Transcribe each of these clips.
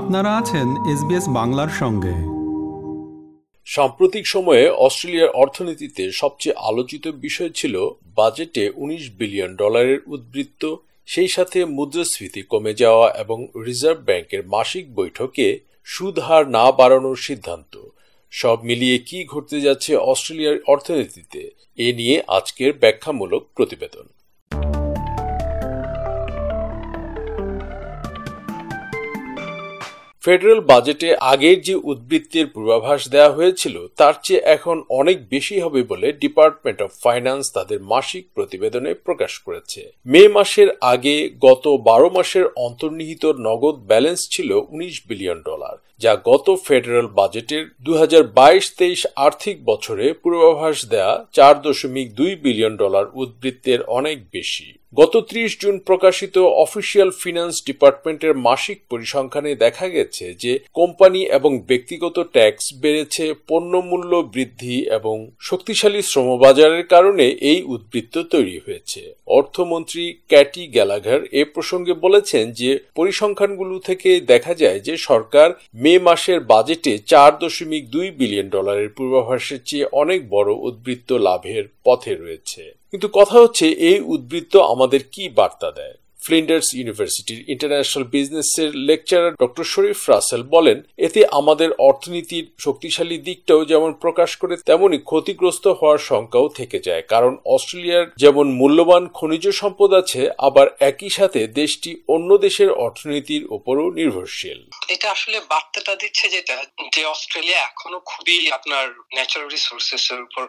আপনারা আছেন SBS বাংলার সঙ্গে। সাম্প্রতিক সময়ে অস্ট্রেলিয়ার অর্থনীতিতে সবচেয়ে আলোচিত বিষয় ছিল বাজেটে $19 বিলিয়ন উদ্বৃত্ত, সেই সাথে মুদ্রাস্ফীতি কমে যাওয়া এবং রিজার্ভ ব্যাংকের মাসিক বৈঠকে সুদ হার না বাড়ানোর সিদ্ধান্ত। সব মিলিয়ে কি ঘটতে যাচ্ছে অস্ট্রেলিয়ার অর্থনীতিতে, এ নিয়ে আজকের ব্যাখ্যামূলক প্রতিবেদন। ফেডারেল বাজেটে আগের যে উদ্বৃত্তের পূর্বাভাস দেওয়া হয়েছিল তার চেয়ে এখন অনেক বেশি হবে বলে ডিপার্টমেন্ট অব ফাইন্যান্স তাদের মাসিক প্রতিবেদনে প্রকাশ করেছে। মে মাসের আগে গত 12 মাসের অন্তর্নিহিত নগদ ব্যালেন্স ছিল $19 বিলিয়ন, যা গত ফেডারেল বাজেটের 2022-23 আর্থিক বছরে পূর্বাভাস দেয়া $4.2 বিলিয়ন উদ্বৃত্তের অনেক বেশি। গত ৩০ জুন প্রকাশিত অফিসিয়াল ফিনান্স ডিপার্টমেন্টের মাসিক পরিসংখ্যানে দেখা গেছে যে কোম্পানি এবং ব্যক্তিগত ট্যাক্স বেড়েছে, পণ্যমূল্য বৃদ্ধি এবং শক্তিশালী শ্রমবাজারের কারণে এই উদ্বৃত্ত তৈরি হয়েছে। অর্থমন্ত্রী ক্যাটি গ্যালাঘার এ প্রসঙ্গে বলেছেন যে পরিসংখ্যানগুলো থেকে দেখা যায় যে সরকার মে মাসের বাজেটে $4.2 বিলিয়ন পূর্বাভাসের চেয়ে অনেক বড় উদ্বৃত্ত লাভের পথে রয়েছে। কিন্তু কথা হচ্ছে, এই উদ্বৃত্ত আমাদের কি বার্তা দেয়? ফ্লিন্ডার্স ইউনিভার্সিটির ইন্টারন্যাশনাল বিজনেসের লেকচারার ডক্টর শরীফ রাসেল বলেন, এতে আমাদের অর্থনীতির শক্তিশালী দিকটাও যেমন প্রকাশ করে, তেমনি ক্ষতিগ্রস্ত হওয়ার শঙ্কাও থেকে যায়। কারণ অস্ট্রেলিয়ার যেমন মূল্যবান খনিজ সম্পদ আছে, আবার একই সাথে দেশটি অন্য দেশের অর্থনীতির উপরও নির্ভরশীল। এটা আসলে বার্তাটা দিচ্ছে যেটা, যে অস্ট্রেলিয়া এখনো খুবই আপনার ন্যাচারাল রিসোর্সেস এর উপর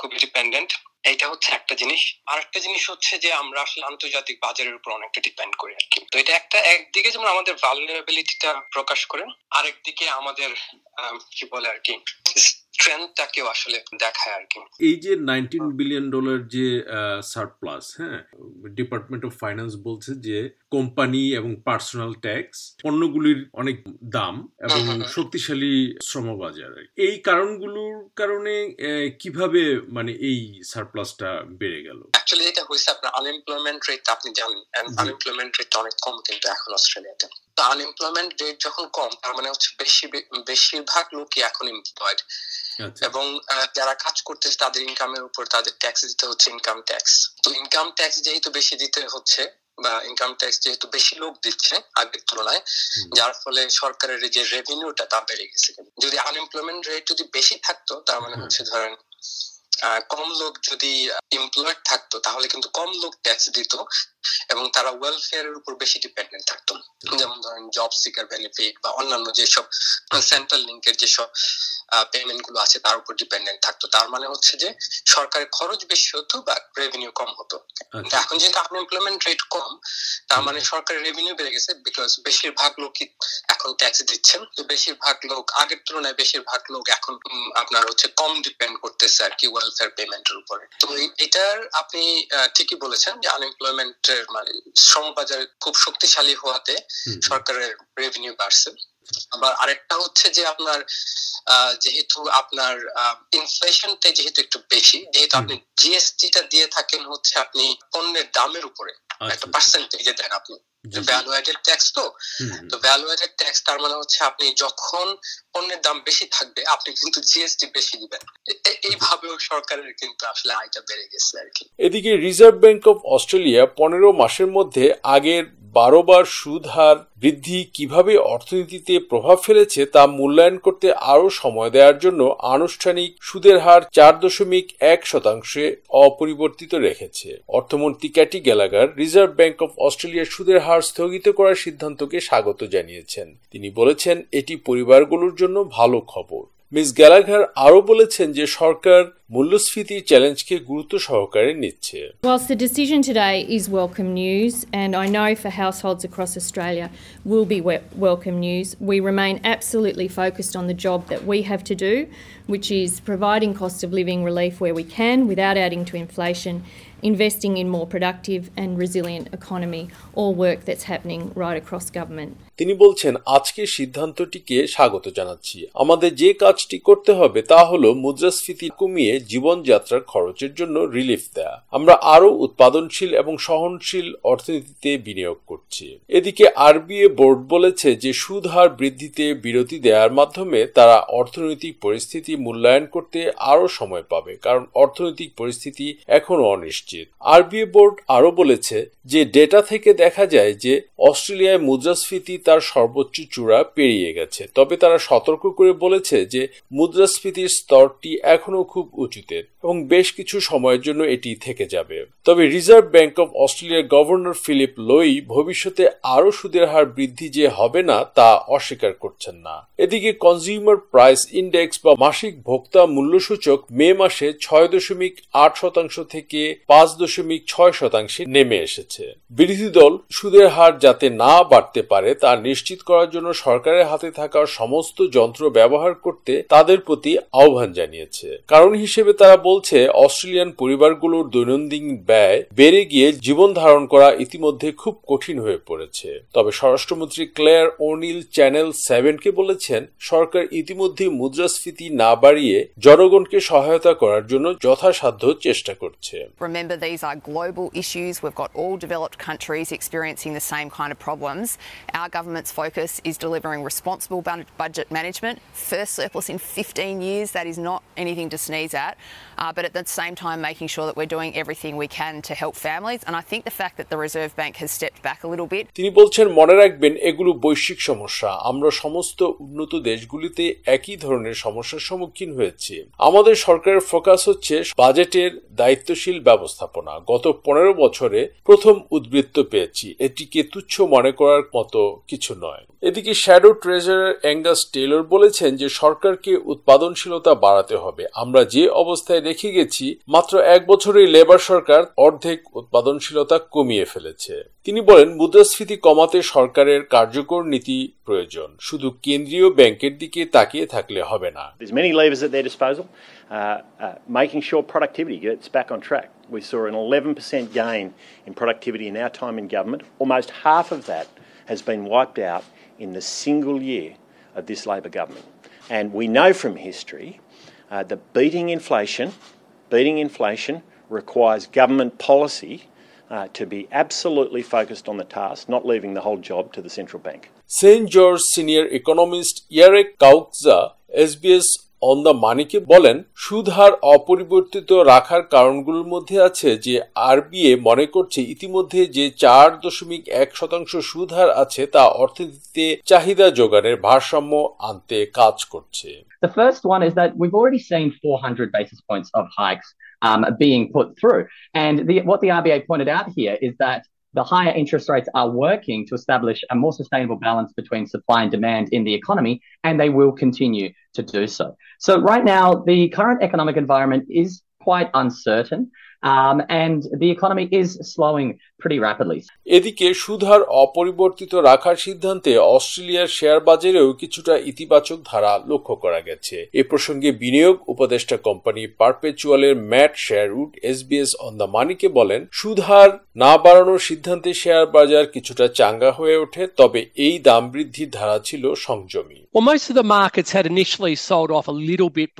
খুবই ডিপেন্ডেন্ট। এটা হচ্ছে একটা জিনিস। আর একটা জিনিস হচ্ছে যে আমরা আসলে আন্তর্জাতিক বাজারের উপর অনেকটা ডিপেন্ড করি আর কি। তো এটা একটা একদিকে যেমন আমাদের ভালনারেবিলিটিটা প্রকাশ করে, আরেকদিকে আমাদের কি বলে আর কি ট্রেন্ডটাকেও আসলে দেখায় আর কি। এই যে $19 বিলিয়ন যে সারপ্লাস, হ্যাঁ, ডিপার্টমেন্ট অফ ফাইন্যান্স বলছে যে কোম্পানি এবং পার্সোনাল ট্যাক্স, পণ্যগুলির অনেক দাম এবং শক্তিশালী শ্রমবাজার, এই কারণগুলোর কারণে কিভাবে মানে এই সারপ্লাসটা বেড়ে গেল? অ্যাকচুয়ালি এটা হইছে আপনার আনএমপ্লয়মেন্ট রেট, আপনি জানেন আনএমপ্লয়মেন্ট রেট অনেক কম কিন্তু এখন অস্ট্রেলিয়াতে। তো আনএমপ্লয়মেন্ট রেট যখন কম, তার মানে হচ্ছে বেশিরভাগ লোকই এখন এমপ্লয়েড, এবং যারা কাজ করতেছে তাদের ইনকামের উপর তাদের ট্যাক্স দিতে হচ্ছে ইনকাম ট্যাক্স। তো ইনকাম ট্যাক্স যেহেতু বেশি দিতে হচ্ছে, বা ইনকাম ট্যাক্স যেহেতু বেশি লোক দিচ্ছে আগের তুলনায়, যার ফলে সরকারের যে রেভিনিউটা তা বেড়ে গেছে। যদি আনএমপ্লয়মেন্ট রেট যদি বেশি থাকতো, তার মানে হচ্ছে ধরেন কম লোক যদি এমপ্লয়েড থাকতো, তাহলে কিন্তু কম লোক ট্যাক্স দিত এবং তারা ওয়েলফেয়ারের উপর বেশি ডিপেন্ডেন্ট থাকতো। যেমন ধরেন জব সিকার বেনিফিট বা অন্যান্য যেসব সেন্ট্রাল লিঙ্কের যেসব পেমেন্ট গুলো আছে তার উপর ডিপেন্ডেন্ট থাকতো। তার মানে হচ্ছে যে সরকারের খরচ বেশি হতো বা রেভিনিউ কম হতো। এখন যেহেতু আনএমপ্লয়মেন্ট রেট কম, তার মানে সরকারের রেভিনিউ বেড়ে গেছে, বিকজ বেশিরভাগ লোকই এখন ট্যাক্স দিচ্ছেন। তো বেশিরভাগ লোক আগের তুলনায় বেশিরভাগ লোক এখন আপনার হচ্ছে কম ডিপেন্ড করতেছে আর কি ওয়েলফেয়ার পেমেন্টের উপরে। তো এটার আপনি ঠিকই বলেছেন যে আনএমপ্লয়মেন্টের মানে শ্রমবাজার খুব শক্তিশালী হওয়াতে সরকারের রেভিনিউ বাড়ছে। আবার আরেকটা হচ্ছে যে আপনার যেহেতু আপনার ইনফ্লেশনটা যেহেতু একটু বেশি, যেহেতু আপনি জিএসটিটা দিয়ে থাকেন হচ্ছে আপনি পণ্যের দামের উপরে একটা পার্সেন্টেজে দেন আপনি, ভ্যালু অ্যাডেড ট্যাক্স। তো ভ্যালু অ্যাডেড ট্যাক্স তার মানে হচ্ছে আপনি যখন পণ্যের দাম বেশি থাকবে আপনি কিন্তু জিএসটি বেশি দিবেন। এইভাবেও সরকারের কিন্তু আসলে আয়টা বেড়ে গেছে আর কি। এদিকে রিজার্ভ ব্যাংক অফ অস্ট্রেলিয়া 15 মাসের মধ্যে আগের 12 বার সুদ হার বৃদ্ধি কিভাবে অর্থনীতিতে প্রভাব ফেলেছে তা মূল্যায়ন করতে আরও সময় দেওয়ার জন্য আনুষ্ঠানিক সুদের হার 4.1% অপরিবর্তিত রেখেছে। অর্থমন্ত্রী ক্যাটি গ্যালাঘার রিজার্ভ ব্যাংক অফ অস্ট্রেলিয়ার সুদের হার স্থগিত করার সিদ্ধান্তকে স্বাগত জানিয়েছেন। তিনি বলেছেন এটি পরিবারগুলোর জন্য ভালো খবর। মিস গ্যালাঘার আরও বলেছেন যে সরকার মূল্যস্ফীতির চ্যালেঞ্জকে গুরুত্ব সহকারে নিচ্ছে। Whilst the decision today is welcome news, and I know for households across Australia will be welcome news, we remain absolutely focused on the job that we have to do, which is providing cost of living relief where we can without adding to inflation, investing in more productive and resilient economy, all work that's happening right across government. তিনি বলছেন, আজকের সিদ্ধান্তটিকে স্বাগত জানাচ্ছি। আমাদের যে কাজটি করতে হবে তা হলো মুদ্রাস্ফীতি কমিয়ে জীবনযাত্রার খরচের জন্য রিলিফ দেয়া। আমরা আরও উৎপাদনশীল এবং সহনশীল অর্থনীতিতে বিনিয়োগ করছি। এদিকে আরবিএ বোর্ড বলেছে যে সুদ হার বৃদ্ধিতে বিরতি দেওয়ার মাধ্যমে তারা অর্থনৈতিক পরিস্থিতি মূল্যায়ন করতে আরও সময় পাবে, কারণ অর্থনৈতিক পরিস্থিতি এখনো অনিশ্চিত। আরবিএ বোর্ড আরও বলেছে যে ডেটা থেকে দেখা যায় যে অস্ট্রেলিয়ায় মুদ্রাস্ফীতি তার সর্বোচ্চ চূড়া পেরিয়ে গেছে, তবে তারা সতর্ক করে বলেছে যে মুদ্রাস্ফীতির স্তরটি এখনো খুব উঁচুতে এবং বেশ কিছু সময়ের জন্য এটি থেকে যাবে। তবে রিজার্ভ ব্যাংক অব অস্ট্রেলিয়ার গভর্নর ফিলিপ লোই ভবিষ্যতে আরও সুদের হার বৃদ্ধি যে হবে না তা অস্বীকার করছেন না। এদিকে কনজিউমার প্রাইস ইন্ডেক্স বা মাসিক ভোক্তা মূল্যসূচক মে মাসে ৬.৮% থেকে ৫.৬% নেমে এসেছে। বিরোধী দল সুদের হার যাতে না বাড়তে পারে তা নিশ্চিত করার জন্য সরকারের হাতে থাকা সমস্ত যন্ত্র ব্যবহার করতে তাদের প্রতি আহ্বান জানিয়েছে। কারণ হিসেবে তারা বলছে অস্ট্রেলিয়ান পরিবারগুলোর দৈনন্দিন ব্যয় বেড়ে গিয়ে জীবন ধারণ করা ইতিমধ্যে খুব কঠিন হয়ে পড়েছে। তবে স্বরাষ্ট্রমন্ত্রী ক্লেয়ার ও'নিল চ্যানেল 7কে বলেছেন সরকার ইতিমধ্যে মুদ্রাস্ফীতি না বাড়িয়ে জনগণকে সহায়তা করার জন্য যথাসাধ্য চেষ্টা করছে। Remember, these are global issues. We've got all developed countries experiencing the same kind of problems. Our government's focus is delivering responsible budget management. First surplus in 15 years. That is not anything to sneeze at. But at the same time, making sure that we're doing everything we can to help families. And I think the fact that the Reserve Bank has stepped back a little bit. তিনি বলছেন, মনে রাখবেন এগুলো বৈশ্বিক সমস্যা। আমরা সমস্ত উন্নত দেশগুলিতে একই ধরনের সমস্যার সম্মুখীন হয়েছি। আমাদের সরকারের ফোকাস হচ্ছে বাজেটের দায়িত্বশীল ব্যবস্থাপনা। গত ১৫ বছরে প্রথম উদ্বৃত্ত পেয়েছি, এটিকে তুচ্ছ মনে করার মতো কিছু নয়। এদিকে শ্যাডো ট্রেজারার অ্যাঙ্গাস টেইলর বলেছেন যে সরকারকে উৎপাদনশীলতা বাড়াতে হবে। আমরা যে অবস্থায় রেখে গেছি, মাত্র ১ বছরেই লেবার সরকার অর্ধেক উৎপাদনশীলতা কমিয়ে ফেলেছে। তিনি বলেন মুদ্রাস্ফীতি কমাতে সরকারের কার্যকর নীতি প্রয়োজন, শুধু কেন্দ্রীয় ব্যাংকের দিকে তাকিয়ে থাকলে হবে না। Making sure productivity gets back on track. We saw an 11% gain in productivity in our time in government. Almost half of that has been wiped out in the single year of this Labor government. And we know from history that beating inflation requires government policy to be absolutely focused on the task, not leaving the whole job to the central bank. St. George senior economist Yarek Kaukza, SBS on the মানিকে বলেন সুদ হার অপরিবর্তিত রাখার কারণগুলোর মধ্যে আছে যে RBA মনে করছে ইতিমধ্যে যে ৪.১% সুদ হার আছে তা অর্থনীতিতে চাহিদা যোগানের ভারসাম্য আনতে কাজ করছে। The first one is that we've already seen 400 basis points of hikes being put through, and what the RBA pointed out here is that the higher interest rates are working to establish a more sustainable balance between supply and demand in the economy, and they will continue to do so. So right now, the current economic environment is quite uncertain, and the economy is slowing pretty rapidly. এদিকে সুদহার অপরিবর্তিত রাখার সিদ্ধান্তে অস্ট্রেলিয়ার share বাজারেও কিছুটা ইতিবাচক ধারা লক্ষ্য করা গেছে। এ প্রসঙ্গে বিনিয়োগ উপদেষ্টা কোম্পানি পারপেচুয়ালের Matt Sherwood SBS on the মানিকে বলেন সুদহার না বাড়ানোর সিদ্ধান্তে শেয়ার বাজার কিছুটা চাঙ্গা হয়ে ওঠে, তবে এই দাম বৃদ্ধির ধারা ছিল সংযমী। Well, most of the markets had initially sold off a little bit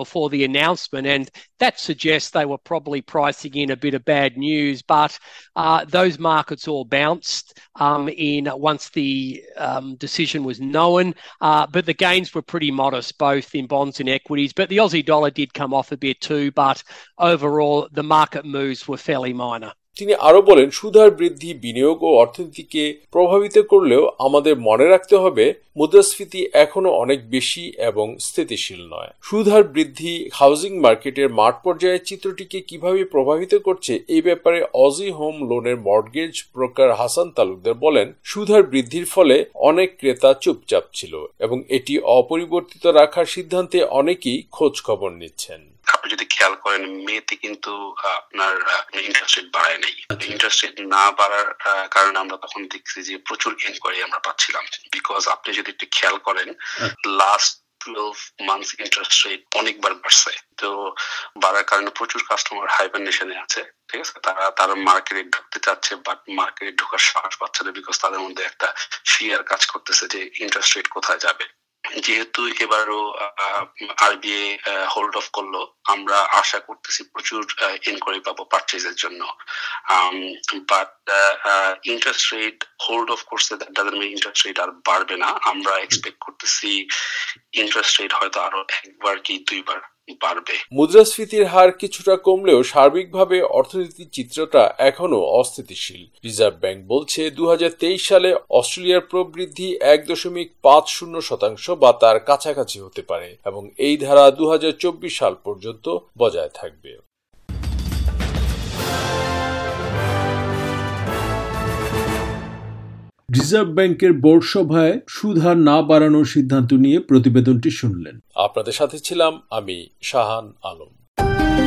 before the announcement, and that suggests they were probably pricing in a bit of bad news, but those markets all bounced in once the decision was known, but the gains were pretty modest both in bonds and equities, but the Aussie dollar did come off a bit too, but overall the market moves were fairly minor. তিনি আরো বলেন সুদহার বৃদ্ধি বিনিয়োগ ও অর্থনীতিকে প্রভাবিত করলেও আমাদের মনে রাখতে হবে মুদ্রাস্ফীতি এখনো অনেক বেশি এবং স্থিতিশীল নয়। সুদহার বৃদ্ধি হাউজিং মার্কেটের মাঠ পর্যায়ে চিত্রটিকে কিভাবে প্রভাবিত করছে এই ব্যাপারে অজি হোম লোনের মর্টগেজ ব্রোকার হাসান তালুকদার বলেন সুদহার বৃদ্ধির ফলে অনেক ক্রেতা চুপচাপ ছিল এবং এটি অপরিবর্তিত রাখার সিদ্ধান্তে অনেকেই খোঁজ খবর নিচ্ছেন। আপনি যদি খেয়াল করেন মেতে কিন্তু আপনার ইন্টারেস্ট রেট বাড়ায় নাই। ইন্টারেস্ট রেট না বাড়ার কারণে আমরা তখন দেখছি যে প্রচুর ইনকোয়ারি আমরা পাচ্ছিলাম, বিকজ আপনি যদি একটু খেয়াল করেন লাস্ট 12 months ইন্টারেস্ট রেট অনেকবার বাড়ছে, তো বাড়ার কারণে প্রচুর কাস্টমার হাইবারনেশনে আছে। ঠিক আছে, তারা মার্কেটে ঢুকতে চাচ্ছে বাট মার্কেটে ঢোকার সাহস পাচ্ছে না, বিকজ তাদের মধ্যে একটা ফিয়ার কাজ করতেছে যে ইন্টারেস্ট রেট কোথায় যাবে। যেহেতু এবারও আরবিআই হোল্ড অফ করলো, আমরা আশা করতেছি প্রচুর ইনকোয়ারি পাবো পারচেজের জন্য। But interest rate hold off করছে, that doesn't mean interest rate আর বাড়বে না। আমরা এক্সপেক্ট করতেছি ইন্টারেস্ট রেট হয়তো আরো একবার কি দুইবার বাড়বে। মুদ্রাস্ফীতির হার কিছুটা কমলেও সার্বিকভাবে অর্থনীতির চিত্রটা এখনো অস্থিতিশীল। রিজার্ভ ব্যাংক বলছে 2023 সালে অস্ট্রেলিয়ার প্রবৃদ্ধি 1.50% বা তার কাছাকাছি হতে পারে এবং এই ধারা 2024 সাল পর্যন্ত বজায় থাকবে। রিজার্ভ ব্যাংকের বোর্ড সভায় সুদ হার না বাড়ানোর সিদ্ধান্ত নিয়ে প্রতিবেদনটি শুনলেন। আপনাদের সাথে ছিলাম আমি শাহান আলম।